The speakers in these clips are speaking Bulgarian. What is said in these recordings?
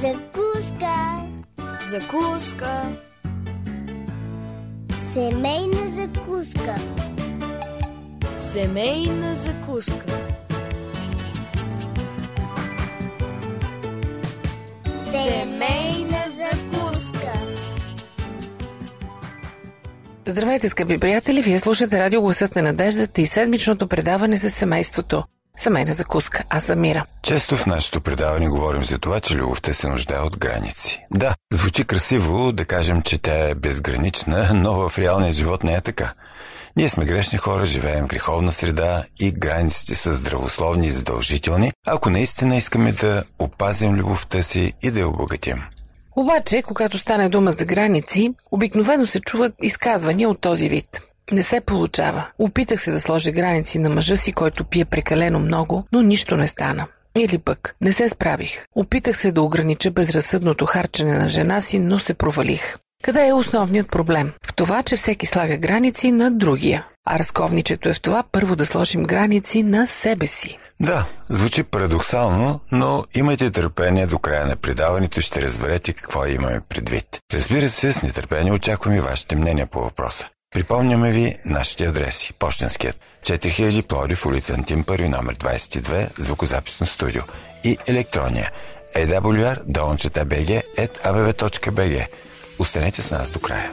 Закуска. Закуска. Семейна закуска. Семейна закуска. Семейна закуска. Здравейте, скъпи приятели! Вие слушате Радио Гласът на надеждата и седмичното предаване за семейството. Семейна закуска. Аз съм Мира. Често в нашето предаване говорим за това, че любовта се нуждае от граници. Да, звучи красиво да кажем, че тя е безгранична, но в реалния живот не е така. Ние сме грешни хора, живеем в греховна среда и границите са здравословни и задължителни, ако наистина искаме да опазим любовта си и да я обогатим. Обаче, когато стане дума за граници, обикновено се чуват изказвания от този вид. Не се получава. Опитах се да сложа граници на мъжа си, който пие прекалено много, но нищо не стана. Или пък, не се справих. Опитах се да огранича безразсъдното харчене на жена си, но се провалих. Къде е основният проблем? В това, че всеки слага граници на другия. А разковничето е в това първо да сложим граници на себе си. Да, звучи парадоксално, но имайте търпение до края на предаването, ще разберете какво имаме предвид. Разбира се, с нетърпение очакваме вашите мнения по въпроса. Припомняме ви нашите адреси. Пощенският 4000 Пловдив, улица Антим 1, номер 22, звукозаписно студио и електронния awr.bg@abv.bg. Останете с нас до края.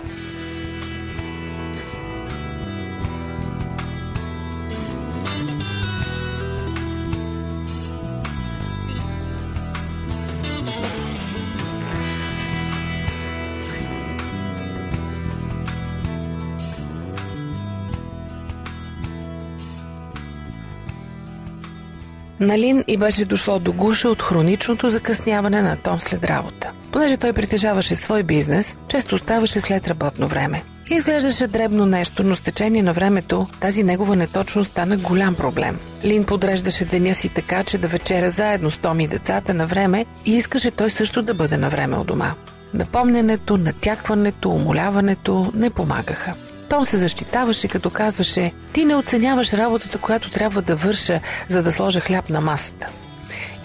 На Лин и беше дошло до гуша от хроничното закъсняване на Том след работа. Понеже той притежаваше свой бизнес, често оставаше след работно време. Изглеждаше дребно нещо, но с течение на времето тази негова неточност стана голям проблем. Лин подреждаше деня си така, че да вечеря заедно с Том и децата на време и искаше той също да бъде на време у дома. Напомнянето, натякването, умоляването не помагаха. Том се защитаваше, като казваше: «Ти не оценяваш работата, която трябва да върша, за да сложа хляб на масата».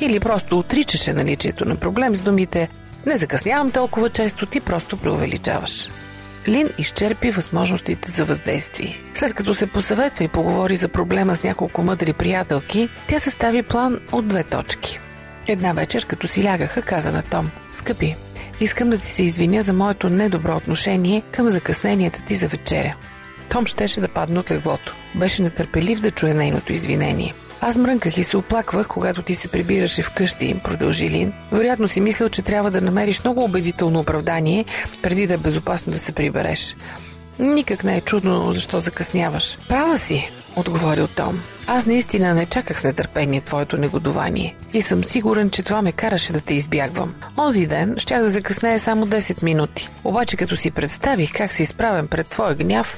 Или просто отричаше наличието на проблем с думите: «Не закъснявам толкова често, ти просто преувеличаваш». Лин изчерпи възможностите за въздействие. След като се посъветва и поговори за проблема с няколко мъдри приятелки, тя състави план от 2 точки. Една вечер, като си лягаха, каза на Том: «Скъпи, искам да ти се извиня за моето недобро отношение към закъсненията ти за вечеря». Том щеше да падне от леглото. Беше нетърпелив да чуе нейното извинение. «Аз мрънках и се оплаквах, когато ти се прибираше вкъщи», продължи Лин. «Вероятно си мислил, че трябва да намериш много убедително оправдание, преди да е безопасно да се прибереш. Никак не е чудно защо закъсняваш». «Права си», отговорил Том. «Аз наистина не чаках с нетърпение твоето негодование и съм сигурен, че това ме караше да те избягвам. Онзи ден щях да закъснея само 10 минути, обаче като си представих как се изправен пред твой гняв,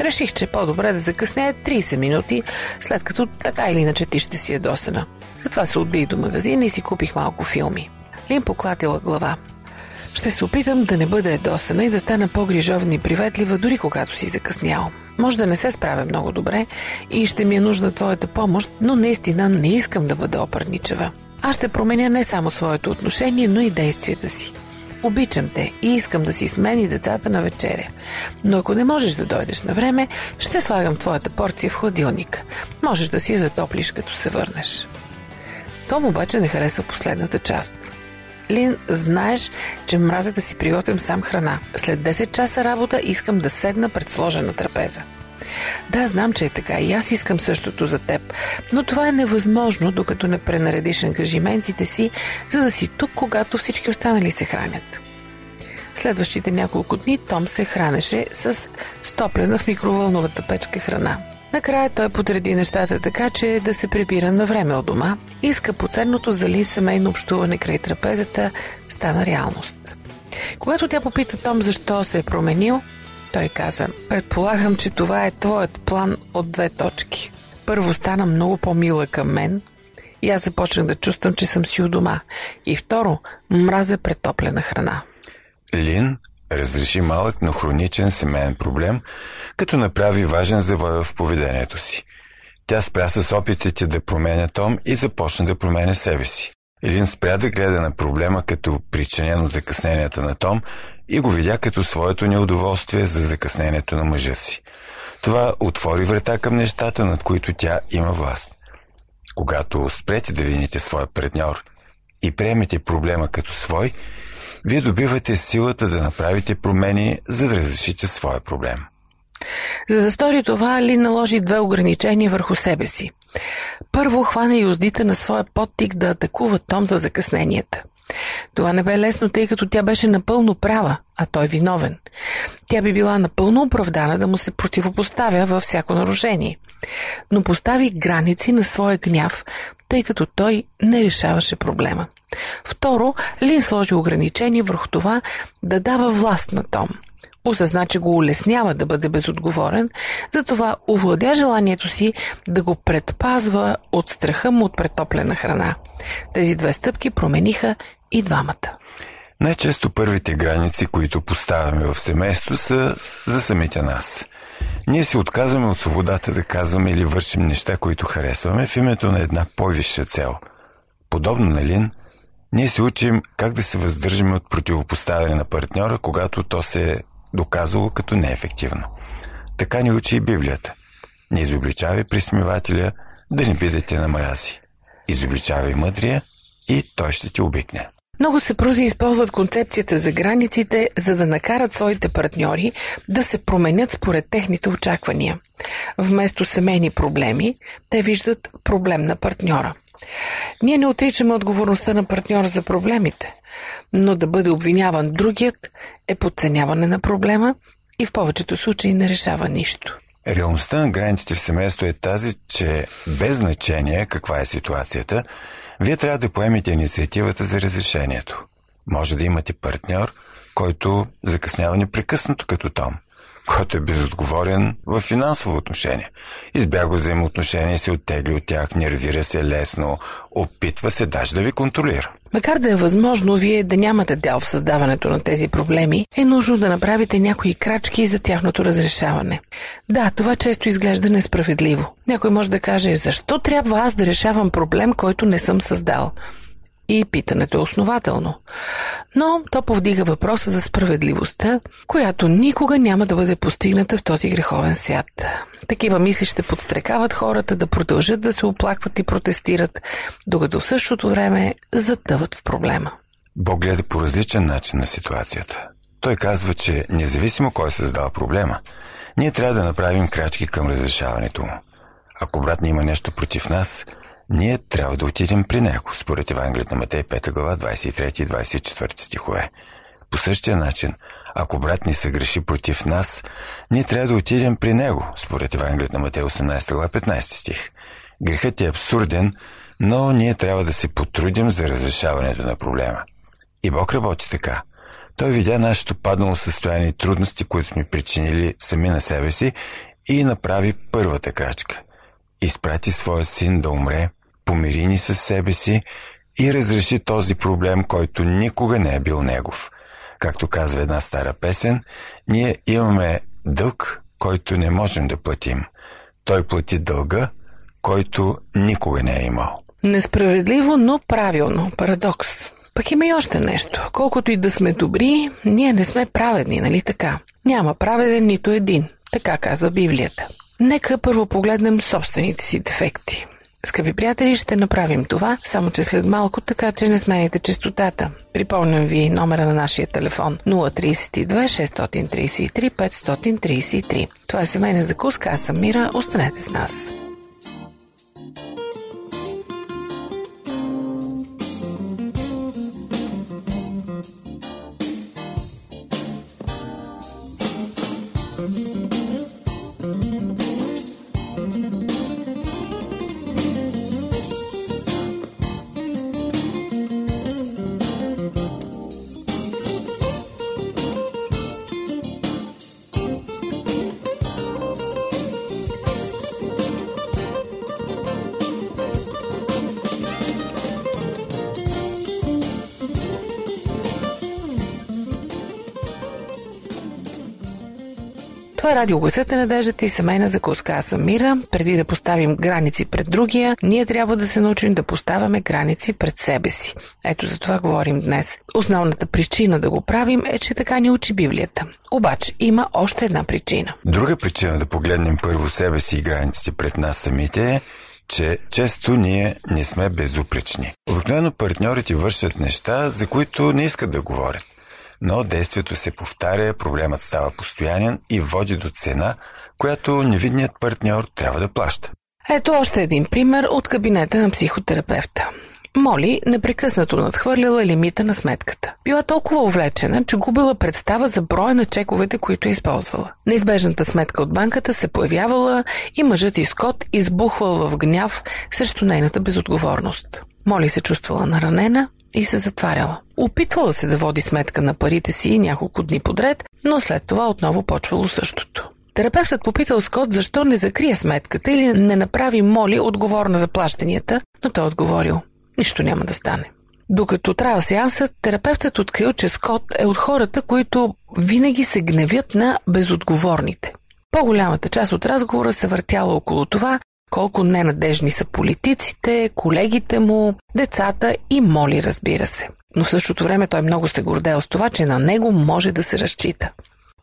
реших, че по-добре да закъснея 30 минути, след като така или иначе ти ще си ядосана. Затова се отбих до магазина и си купих малко филми». Лин поклатила глава. «Ще се опитам да не бъда ядосана и да стана по-грижовна и приветлива, дори когато си закъснял. Може да не се справя много добре и ще ми е нужна твоята помощ, но наистина не искам да бъда опърничева. Аз ще променя не само своето отношение, но и действията си. Обичам те и искам да си с мен и децата на вечеря. Но ако не можеш да дойдеш на време, ще слагам твоята порция в хладилника. Можеш да си я затоплиш, като се върнеш». Том обаче не хареса последната част. «Лин, знаеш, че мразя да си приготвям сам храна. След 10 часа работа искам да седна пред сложена трапеза». «Да, знам, че е така и аз искам същото за теб, но това е невъзможно, докато не пренаредиш ангажиментите си, за да си тук, когато всички останали се хранят». Следващите няколко дни Том се хранеше с стоплена в микровълновата печка храна. Накрая той подреди нещата така, че да се прибира на време от дома и скъпоценното за Лин семейно общуване край трапезата стана реалност. Когато тя попита Том защо се е променил, той каза: «Предполагам, че това е твоят план от 2 точки. Първо, стана много по-мила към мен и аз започнах да чувствам, че съм си у дома. И второ, мразя претоплена храна». Лин разреши малък, но хроничен семейен проблем, като направи важен завой в поведението си. Тя спря с опитите да променя Том и започна да променя себе си. Един спря да гледа на проблема като причинен от закъсненията на Том и го видя като своето неудоволствие за закъснението на мъжа си. Това отвори врата към нещата, над които тя има власт. Когато спрете да вините своя партньор и приемете проблема като свой, вие добивате силата да направите промени, за да разрешите своя проблем. За да стори това, Лин наложи две ограничения върху себе си. Първо, хвана юздите на своя подтик да атакува Том за закъсненията. Това не бе лесно, тъй като тя беше напълно права, а той виновен. Тя би била напълно оправдана да му се противопоставя във всяко нарушение. Но постави граници на своя гняв, тъй като той не решаваше проблема. Второ, Лин сложи ограничение върху това да дава власт на Том. Осъзна, че го улеснява да бъде безотговорен, затова овладя желанието си да го предпазва от страха му от претоплена храна. Тези две стъпки промениха и двамата. Най-често първите граници, които поставяме в семейство, са за самите нас. Ние се отказваме от свободата да казваме или вършим неща, които харесваме, в името на една по-висша цел. Подобно на Лин, ние се учим как да се въздържаме от противопоставяне на партньора, когато то се е доказало като неефективно. Така ни учи и Библията. Не изобличавай присмивателя, да не бидете намрази. Изобличавай мъдрия и той ще ти обикне. Много съпрузи използват концепцията за границите, за да накарат своите партньори да се променят според техните очаквания. Вместо семейни проблеми, те виждат проблем на партньора. Ние не отричаме отговорността на партньора за проблемите, но да бъде обвиняван другият е подценяване на проблема и в повечето случаи не решава нищо. Реалността на границите в семейството е тази, че без значение каква е ситуацията, вие трябва да поемете инициативата за разрешението. Може да имате партньор, който закъснява непрекъснато като Том, който е безотговорен в финансово отношение. Избягва взаимоотношения, се оттегли от тях, нервира се лесно, опитва се даже да ви контролира. Макар да е възможно вие да нямате дял в създаването на тези проблеми, е нужно да направите някои крачки за тяхното разрешаване. Да, това често изглежда несправедливо. Някой може да каже, защо трябва аз да решавам проблем, който не съм създал? И питането е основателно. Но то повдига въпроса за справедливостта, която никога няма да бъде постигната в този греховен свят. Такива мисли ще подстрекават хората да продължат да се оплакват и протестират, докато в същото време затъват в проблема. Бог гледа по различен начин на ситуацията. Той казва, че независимо кой създава проблема, ние трябва да направим крачки към разрешаването му. Ако брат не има нещо против нас, ние трябва да отидем при него, според Евангелието на Матей 5 глава 23 и 24 стихове. По същия начин, ако брат ни съгреши против нас, ние трябва да отидем при него, според Евангелието на Матей 18 глава 15 стих. Грехът е абсурден, но ние трябва да се потрудим за разрешаването на проблема. И Бог работи така. Той видя нашето паднало състояние и трудности, които сме причинили сами на себе си, и направи първата крачка. Изпрати своя син да умре, помири ни със себе си и разреши този проблем, който никога не е бил негов. Както казва една стара песен, ние имаме дълг, който не можем да платим. Той плати дълга, който никога не е имал. Несправедливо, но правилно. Парадокс. Пък има и още нещо. Колкото и да сме добри, ние не сме праведни, нали така? Няма праведен нито един. Така казва Библията. Нека първо погледнем собствените си дефекти. Скъпи приятели, ще направим това, само че след малко, така че не сменяйте честотата. Припомням ви номера на нашия телефон 032 633 533. Това е семейна закуска, аз съм Мира, останете с нас. Това е радио гласът на надеждата и семейна закуска. Аз съм Мира. Преди да поставим граници пред другия, ние трябва да се научим да поставяме граници пред себе си. Ето за това говорим днес. Основната причина да го правим е, че така ни учи Библията. Обаче има още една причина. Друга причина да погледнем първо себе си и границите пред нас самите е, че често ние не сме безупречни. Обикновено партньорите вършат неща, за които не искат да говорят. Но действието се повтаря, проблемът става постоянен и води до цена, която невидният партньор трябва да плаща. Ето още един пример от кабинета на психотерапевта. Моли непрекъснато надхвърляла лимита на сметката. Била толкова увлечена, че губила представа за броя на чековете, които използвала. Неизбежната сметка от банката се появявала и мъжът и Скот избухвал в гняв срещу нейната безотговорност. Моли се чувствала наранена и се затваряла. Опитвала се да води сметка на парите си няколко дни подред, но след това отново почвало същото. Терапевтът попитал Скот защо не закрие сметката или не направи Моли отговорна за плащанията, но той отговорил: нищо няма да стане. Докато трябва сеансът, терапевтът открил, че Скот е от хората, които винаги се гневят на безотговорните. По-голямата част от разговора се въртяла около това, колко ненадежни са политиците, колегите му, децата и Моли, разбира се. Но в същото време той много се гордел с това, че на него може да се разчита.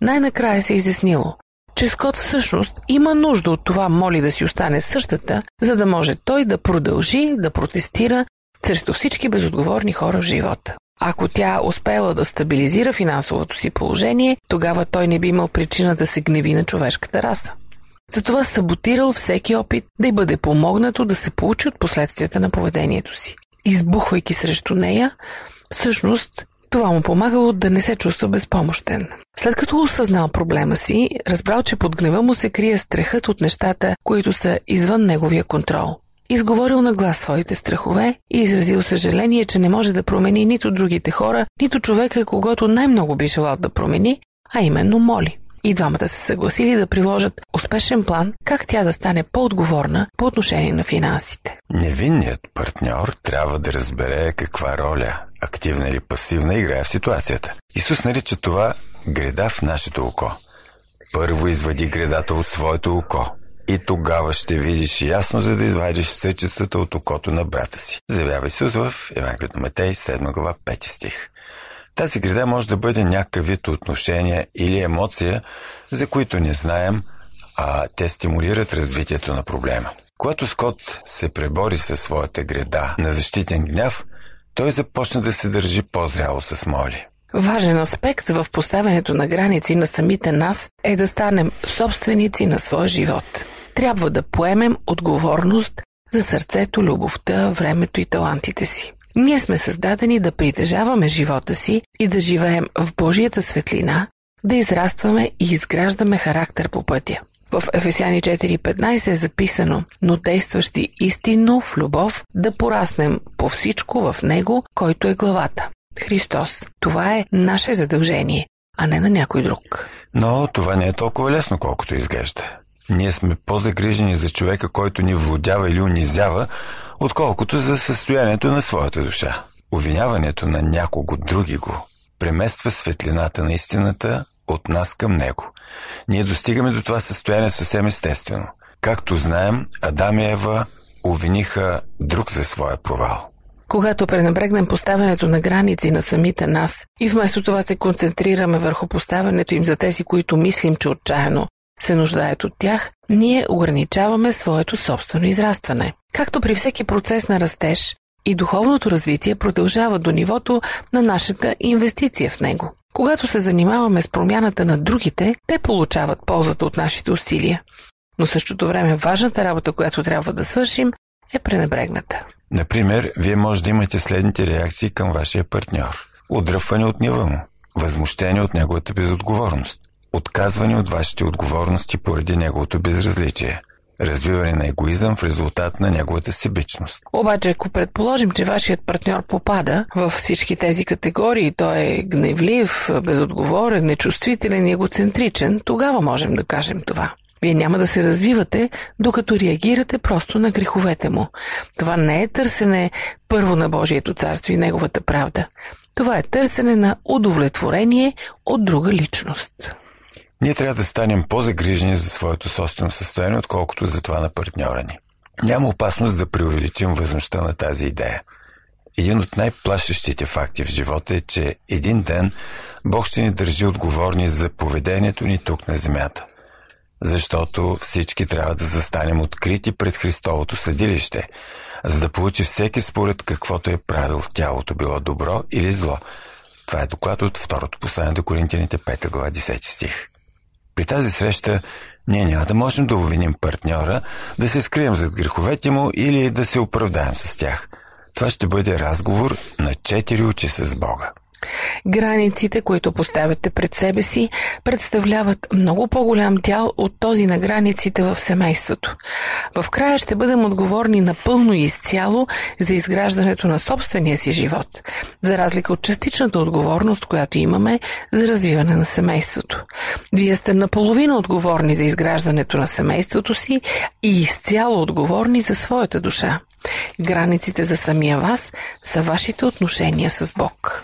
Най-накрая се изяснило, че Скот всъщност има нужда от това Моли да си остане същата, за да може той да продължи да протестира срещу всички безотговорни хора в живота. Ако тя успела да стабилизира финансовото си положение, тогава той не би имал причина да се гневи на човешката раса. Затова саботирал всеки опит да й бъде помогнато да се получи от последствията на поведението си. Избухвайки срещу нея, всъщност това му помагало да не се чувства безпомощен. След като осъзнал проблема си, разбрал, че под гнева му се крие страхът от нещата, които са извън неговия контрол. Изговорил на глас своите страхове и изразил съжаление, че не може да промени нито другите хора, нито човека, когото най-много би желал да промени, а именно Моли. И двамата се съгласили да приложат успешен план, как тя да стане по-отговорна по отношение на финансите. Невинният партньор трябва да разбере каква роля, активна или пасивна, играе в ситуацията. Исус нарича това греда в нашето око. Първо извади гредата от своето око и тогава ще видиш ясно, за да извадиш съчетата от окото на брата си. Заявява Исус в Евангелието на Матей 7 глава 5 стих. Тази града може да бъде някакъв вид отношение или емоция, за които не знаем, а те стимулират развитието на проблема. Когато Скот се пребори със своята града на защитен гняв, той започна да се държи по-зряло с Моли. Важен аспект в поставянето на граници на самите нас е да станем собственици на своя живот. Трябва да поемем отговорност за сърцето, любовта, времето и талантите си. Ние сме създадени да притежаваме живота си и да живеем в Божията светлина, да израстваме и изграждаме характер по пътя. В Ефесяни 4:15 е записано: но действащи истинно в любов, да пораснем по всичко в Него, който е главата – Христос. Това е наше задължение, а не на някой друг. Но това не е толкова лесно, колкото изглежда. Ние сме по-загрижени за човека, който ни владява или унизява, отколкото за състоянието на своята душа. Обвиняването на някого други го премества светлината на истината от нас към него. Ние достигаме до това състояние съвсем естествено. Както знаем, Адам и Ева обвиниха друг за своя провал. Когато пренебрегнем поставянето на граници на самите нас и вместо това се концентрираме върху поставянето им за тези, които мислим, че отчаяно се нуждаят от тях, ние ограничаваме своето собствено израстване. Както при всеки процес на растеж, и духовното развитие продължава до нивото на нашата инвестиция в него. Когато се занимаваме с промяната на другите, те получават ползата от нашите усилия. Но същото време важната работа, която трябва да свършим, е пренебрегната. Например, вие може да имате следните реакции към вашия партньор: отдръпване от нива му, възмущение от неговата безотговорност, отказване от вашите отговорности поради неговото безразличие, развиване на егоизъм в резултат на неговата себичност. Обаче, ако предположим, че вашият партньор попада във всички тези категории, той е гневлив, безотговорен, нечувствителен и егоцентричен, тогава можем да кажем това. Вие няма да се развивате, докато реагирате просто на греховете му. Това не е търсене първо на Божието царство и неговата правда. Това е търсене на удовлетворение от друга личност. Ние трябва да станем по-загрижени за своето собствено състояние, отколкото за това на партньора ни. Няма опасност да преувеличим важността на тази идея. Един от най-плашещите факти в живота е, че един ден Бог ще ни държи отговорни за поведението ни тук на земята. Защото всички трябва да застанем открити пред Христовото съдилище, за да получи всеки според каквото е правил в тялото, било добро или зло. Това е доклад от второто послание до Коринтияните 5 глава 10 стих. При тази среща ние няма да можем да обвиним партньора, да се скрием зад греховете му или да се оправдаем с тях. Това ще бъде разговор на 4 очи с Бога. Границите, които поставяте пред себе си, представляват много по-голям дял от този на границите в семейството. В края ще бъдем отговорни напълно и изцяло за изграждането на собствения си живот, за разлика от частичната отговорност, която имаме за развиване на семейството. Вие сте наполовина отговорни за изграждането на семейството си и изцяло отговорни за своята душа. Границите за самия вас са вашите отношения с Бог.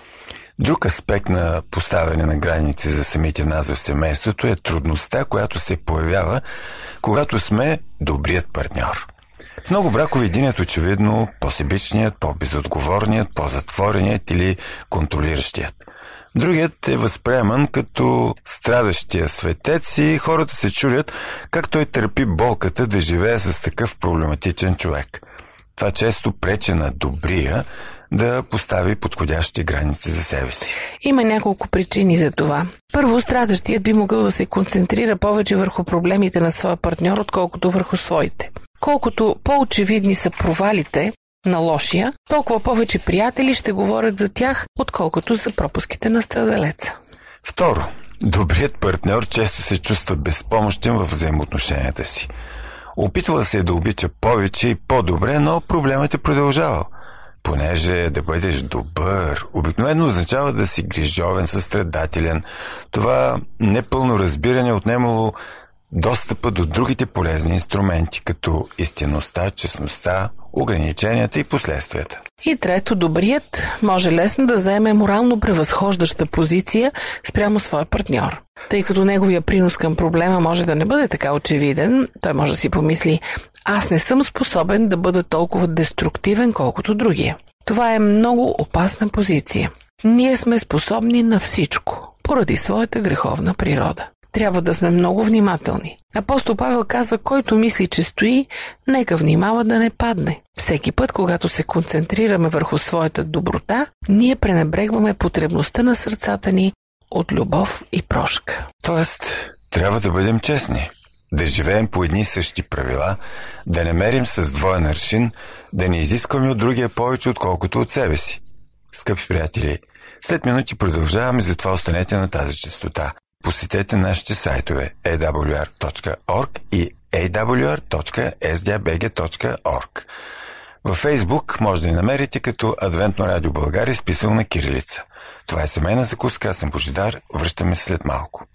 Друг аспект на поставяне на граници за самите нас в семейството е трудността, която се появява, когато сме добрият партньор. В много бракове единият очевидно по-себичният, по-безотговорният, по-затвореният или контролиращият. Другият е възприеман като страдащия светец и хората се чудят как той търпи болката да живее с такъв проблематичен човек. Това често пречи на добрия да постави подходящи граници за себе си. Има няколко причини за това. Първо, страдащият би могъл да се концентрира повече върху проблемите на своя партньор, отколкото върху своите. Колкото по-очевидни са провалите на лошия, толкова повече приятели ще говорят за тях, отколкото за пропуските на страдалеца. Второ, добрият партньор често се чувства безпомощен във взаимоотношенията си. Опитвал се да обича повече и по-добре, но проблемът е продължавал. Понеже да бъдеш добър обикновено означава да си грижовен, състрадателен. Това непълно разбиране отнемало достъпа до другите полезни инструменти, като истинността, честността, ограниченията и последствията. И трето, добрият може лесно да заеме морално превъзхождаща позиция спрямо своя партньор. Тъй като неговия принос към проблема може да не бъде така очевиден, той може да си помисли: аз не съм способен да бъда толкова деструктивен, колкото другия. Това е много опасна позиция. Ние сме способни на всичко, поради своята греховна природа. Трябва да сме много внимателни. Апостол Павел казва: който мисли, че стои, нека внимава да не падне. Всеки път, когато се концентрираме върху своята доброта, ние пренебрегваме потребността на сърцата ни от любов и прошка. Тоест, трябва да бъдем честни, да живеем по едни и същи правила, да не мерим с двоен аршин, да не изискваме от другия повече, отколкото от себе си. Скъпи приятели, след минути продължаваме, затова останете на тази честота. Посетете нашите сайтове awr.org и awr.sdbg.org. Във Фейсбук може да ни намерите като Адвентно радио България, списано на кирилица. Това е семейна закуска, аз съм Божидар, връщаме се след малко.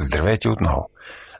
Здравейте отново.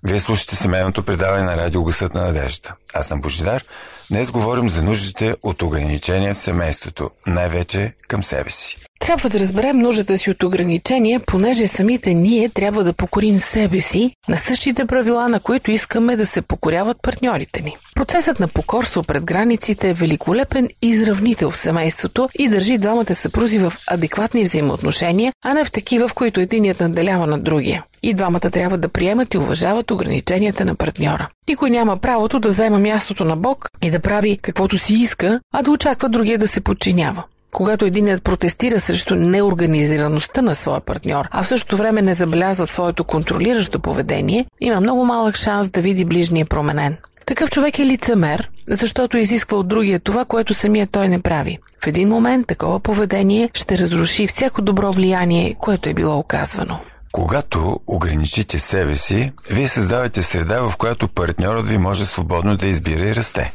Вие слушате семейното предаване на радио Гласът на надеждата. Аз съм Божидар. Днес говорим за нуждите от ограничения в семейството, най-вече към себе си. Трябва да разберем нуждата си от ограничения, понеже самите ние трябва да покорим себе си на същите правила, на които искаме да се покоряват партньорите ни. Процесът на покорство пред границите е великолепен изравнител в семейството и държи двамата съпрузи в адекватни взаимоотношения, а не в такива, в които единият надделява на другия. И двамата трябва да приемат и уважават ограниченията на партньора. Никой няма правото да заема мястото на Бог и да прави каквото си иска, а да очаква другия да се подчинява. Когато единият протестира срещу неорганизираността на своя партньор, а в същото време не забелязва своето контролиращо поведение, има много малък шанс да види ближния променен. Такъв човек е лицемер, защото изисква от другия това, което самия той не прави. В един момент такова поведение ще разруши всяко добро влияние, което е било оказвано. Когато ограничите себе си, вие създавате среда, в която партньорът ви може свободно да избира и расте.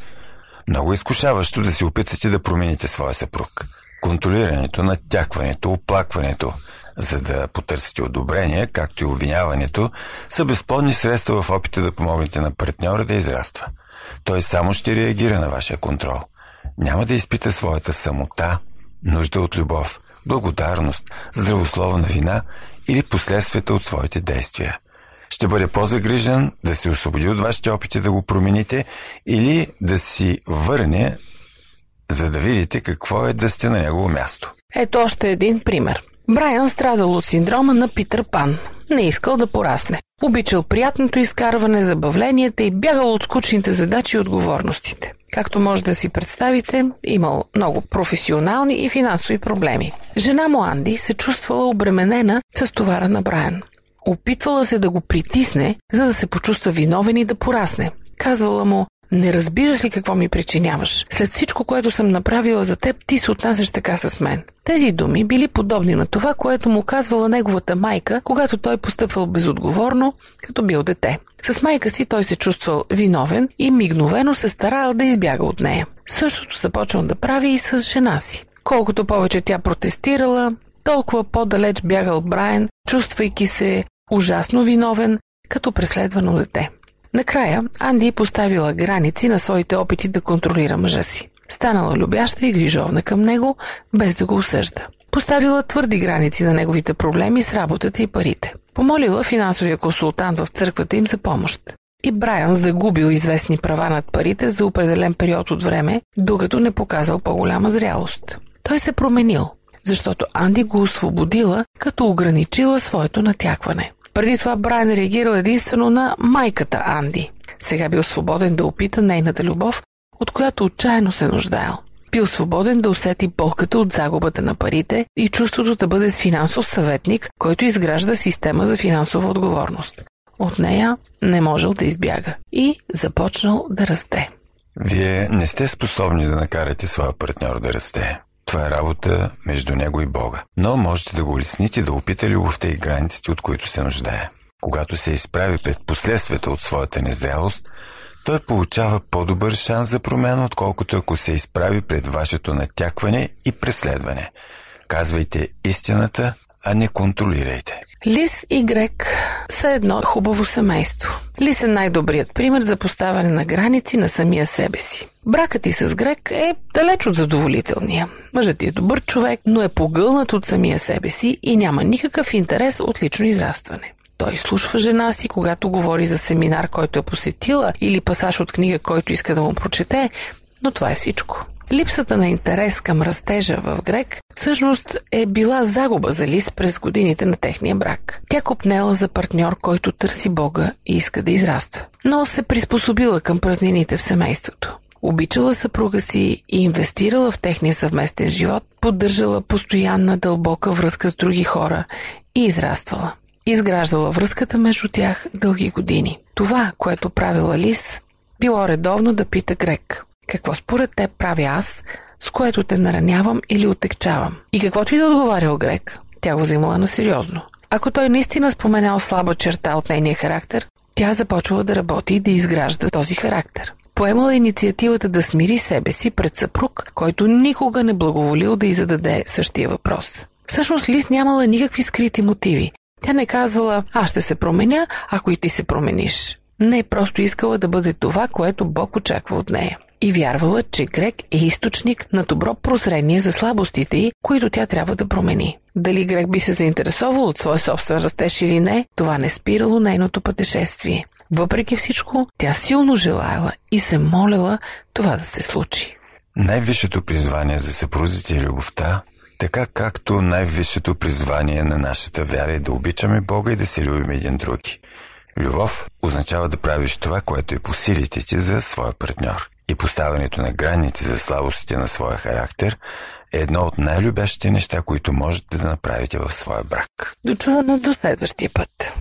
Много изкушаващо да се опитате да промените своя съпруг. Контролирането, натякването, оплакването, за да потърсите одобрение, както и обвиняването, са безплодни средства в опита да помогнете на партньора да израства. Той само ще реагира на вашия контрол. Няма да изпита своята самота, нужда от любов, благодарност, здравословна вина или последствията от своите действия. Ще бъде по-загрижен да се освободи от вашите опити да го промените или да си върне, за да видите какво е да сте на негово място. Ето още един пример. Брайан страдал от синдрома на Питър Пан. Не искал да порасне. Обичал приятното изкарване, забавленията и бягал от скучните задачи и отговорностите. Както може да си представите, имал много професионални и финансови проблеми. Жена му Анди се чувствала обременена с товара на Брайан. Опитвала се да го притисне, за да се почувства виновен и да порасне. Казвала му: „Не разбираш ли какво ми причиняваш? След всичко, което съм направила за теб, ти се отнасяш така с мен." Тези думи били подобни на това, което му казвала неговата майка, когато той постъпвал безотговорно, като бил дете. С майка си той се чувствал виновен и мигновено се старал да избяга от нея. Същото започнал да прави и с жена си. Колкото повече тя протестирала, толкова по-далеч бягал Брайан, чувствайки се ужасно виновен, като преследвано дете. Накрая Анди поставила граници на своите опити да контролира мъжа си. Станала любяща и грижовна към него, без да го осъжда. Поставила твърди граници на неговите проблеми с работата и парите. Помолила финансовия консултант в църквата им за помощ. И Брайан загубил известни права над парите за определен период от време, докато не показал по-голяма зрялост. Той се променил, защото Анди го освободила, като ограничила своето натякване. Преди това Брайан реагирал единствено на майката Анди. Сега бил свободен да опита нейната любов, от която отчаяно се нуждаел. Бил свободен да усети болката от загубата на парите и чувството да бъде с финансов съветник, който изгражда система за финансова отговорност. От нея не можел да избяга и започнал да расте. Вие не сте способни да накарате своя партньор да расте. Това е работа между него и Бога. Но можете да го улесните да опита любовта и границите, от които се нуждае. Когато се изправи пред последствията от своята незрялост, той получава по-добър шанс за промяна, отколкото ако се изправи пред вашето натякване и преследване. Казвайте истината, а не контролирайте. Лис и Грег са едно хубаво семейство. Лис е най-добрият пример за поставяне на граници на самия себе си. Бракът ти с Грег е далеч от задоволителния. Мъжът ти е добър човек, но е погълнат от самия себе си и няма никакъв интерес от лично израстване. Той слушва жена си, когато говори за семинар, който е посетила, или пасаж от книга, който иска да му прочете, но това е всичко. Липсата на интерес към растежа в Грег всъщност е била загуба за Лис през годините на техния брак. Тя копнела за партньор, който търси Бога и иска да израства, но се приспособила към празнините в семейството. Обичала съпруга си и инвестирала в техния съвместен живот, поддържала постоянна дълбока връзка с други хора и израствала. Изграждала връзката между тях дълги години. Това, което правила Лис, било редовно да пита Грег: „Какво според те правя аз, с което те наранявам или отекчавам?" И каквото и да отговарял Грег, тя го взимала на сериозно. Ако той наистина споменал слаба черта от нейния характер, тя започвала да работи и да изгражда този характер. Поемала инициативата да смири себе си пред съпруг, който никога не благоволил да й зададе същия въпрос. Всъщност Лис нямала никакви скрити мотиви. Тя не казвала: „Аз ще се променя, ако и ти се промениш." Не, просто искала да бъде това, което Бог очаква от нея. И вярвала, че Грег е източник на добро прозрение за слабостите й, които тя трябва да промени. Дали Грег би се заинтересовал от своя собствен растеж или не, това не спирало нейното пътешествие. Въпреки всичко, тя силно желаяла и се молела това да се случи. Най-висшето призвание за съпрузите е любовта, така както най-висшето призвание на нашата вяра е да обичаме Бога и да се любим един други. Любов означава да правиш това, което е по силите ти за своя партньор. И поставянето на граници за слабостите на своя характер е едно от най-любящите неща, които можете да направите в своя брак. Дочувано до следващия път.